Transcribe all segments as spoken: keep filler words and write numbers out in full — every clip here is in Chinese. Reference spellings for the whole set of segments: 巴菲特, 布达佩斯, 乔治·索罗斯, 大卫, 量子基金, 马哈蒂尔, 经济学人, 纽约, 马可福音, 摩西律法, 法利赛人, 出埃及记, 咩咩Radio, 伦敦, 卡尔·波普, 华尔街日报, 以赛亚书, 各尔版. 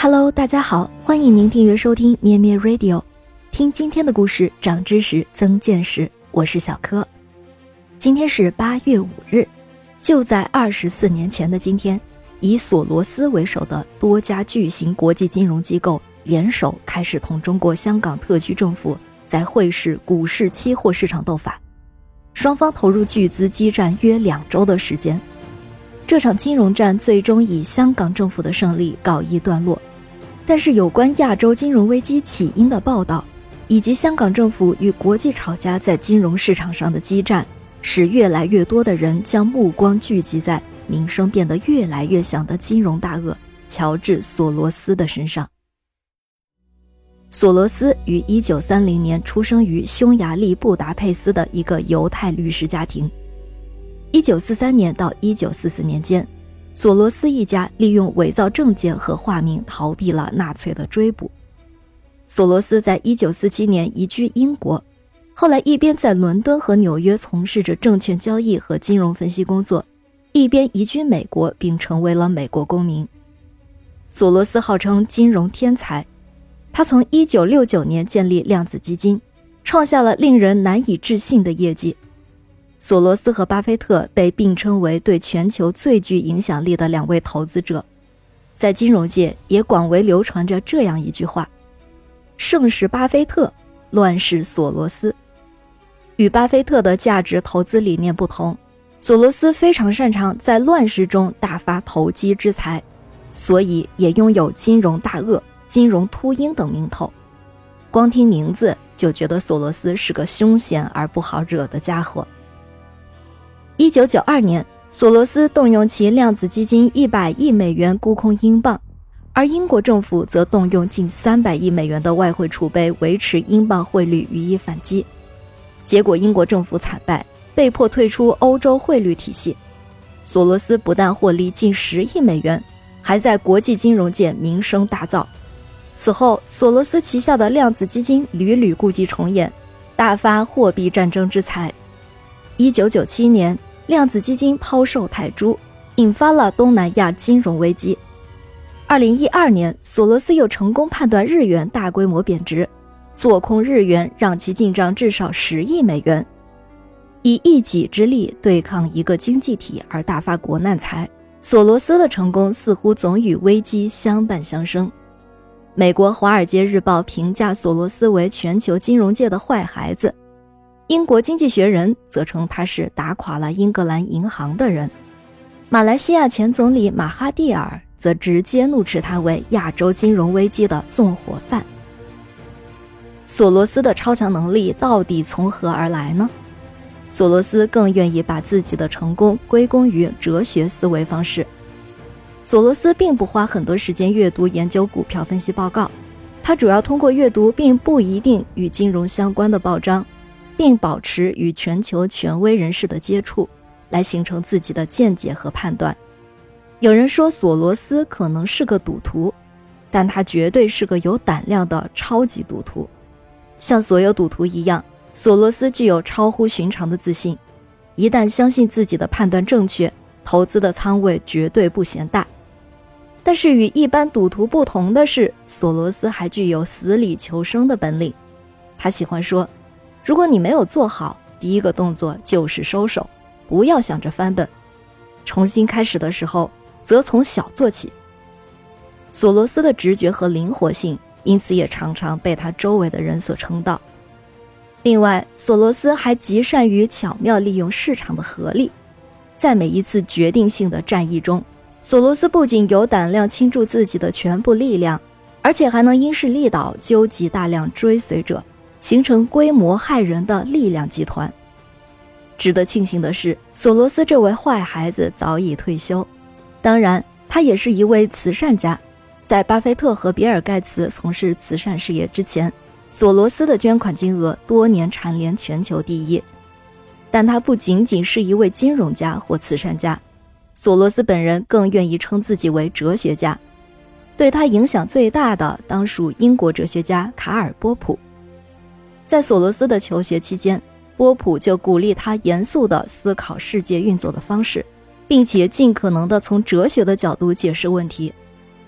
Hello， 大家好，欢迎您订阅收听咩咩 Radio， 听今天的故事，长知识，增见识。我是小柯。今天是八月五日，就在二十四年前的今天，以索罗斯为首的多家巨型国际金融机构联手开始同中国香港特区政府在汇市、股市、期货市场斗法，双方投入巨资激战约两周的时间。这场金融战最终以香港政府的胜利告一段落，但是有关亚洲金融危机起因的报道，以及香港政府与国际炒家在金融市场上的激战，使越来越多的人将目光聚集在名声变得越来越响的金融大鳄乔治·索罗斯的身上。索罗斯于一九三零年出生于匈牙利布达佩斯的一个犹太律师家庭。一九四三年到一九四四年间，索罗斯一家利用伪造证件和化名逃避了纳粹的追捕。索罗斯在一九四七年移居英国，后来一边在伦敦和纽约从事着证券交易和金融分析工作，一边移居美国并成为了美国公民。索罗斯号称金融天才，他从一九六九年建立量子基金，创下了令人难以置信的业绩。索罗斯和巴菲特被并称为对全球最具影响力的两位投资者，在金融界也广为流传着这样一句话：盛世巴菲特，乱世索罗斯。与巴菲特的价值投资理念不同，索罗斯非常擅长在乱世中大发投机之财，所以也拥有金融大鳄、金融秃鹰等名头。光听名字就觉得索罗斯是个凶险而不好惹的家伙。一九九二年，索罗斯动用其量子基金一百亿美元沽空英镑，而英国政府则动用近三百亿美元的外汇储备维持英镑汇率予以反击。结果英国政府惨败，被迫退出欧洲汇率体系。索罗斯不但获利近十亿美元，还在国际金融界名声大噪。此后，索罗斯旗下的量子基金屡屡故伎重演，大发货币战争之财。一九九七年，量子基金抛售泰铢，引发了东南亚金融危机。二零一二年，索罗斯又成功判断日元大规模贬值，做空日元，让其进账至少十亿美元，以一己之力对抗一个经济体而大发国难财。索罗斯的成功似乎总与危机相伴相生。美国《华尔街日报》评价索罗斯为全球金融界的坏孩子，英国《经济学人》则称他是打垮了英格兰银行的人，马来西亚前总理马哈蒂尔则直接怒斥他为亚洲金融危机的纵火犯。索罗斯的超强能力到底从何而来呢？索罗斯更愿意把自己的成功归功于哲学思维方式。索罗斯并不花很多时间阅读研究股票分析报告，他主要通过阅读并不一定与金融相关的报章，并保持与全球权威人士的接触，来形成自己的见解和判断。有人说索罗斯可能是个赌徒，但他绝对是个有胆量的超级赌徒。像所有赌徒一样，索罗斯具有超乎寻常的自信，一旦相信自己的判断正确，投资的仓位绝对不嫌大。但是与一般赌徒不同的是，索罗斯还具有死里求生的本领。他喜欢说，如果你没有做好，第一个动作就是收手，不要想着翻本。重新开始的时候，则从小做起。索罗斯的直觉和灵活性，因此也常常被他周围的人所称道。另外，索罗斯还极善于巧妙利用市场的合力。在每一次决定性的战役中，索罗斯不仅有胆量倾注自己的全部力量，而且还能因势利导，纠集大量追随者，形成规模骇人的力量集团。值得庆幸的是，索罗斯这位坏孩子早已退休。当然，他也是一位慈善家。在巴菲特和比尔盖茨从事慈善事业之前，索罗斯的捐款金额多年蝉联全球第一。但他不仅仅是一位金融家或慈善家，索罗斯本人更愿意称自己为哲学家。对他影响最大的当属英国哲学家卡尔·波普。在索罗斯的求学期间，波普就鼓励他严肃地思考世界运作的方式，并且尽可能地从哲学的角度解释问题。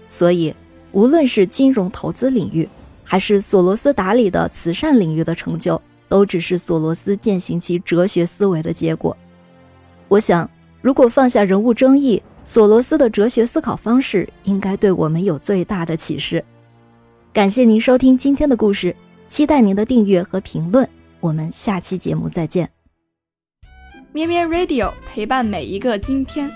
所以，无论是金融投资领域，还是索罗斯打理的慈善领域的成就，都只是索罗斯践行其哲学思维的结果。我想，如果放下人物争议，索罗斯的哲学思考方式应该对我们有最大的启示。感谢您收听今天的故事，期待您的订阅和评论，我们下期节目再见。咩咩 Radio 陪伴每一个今天。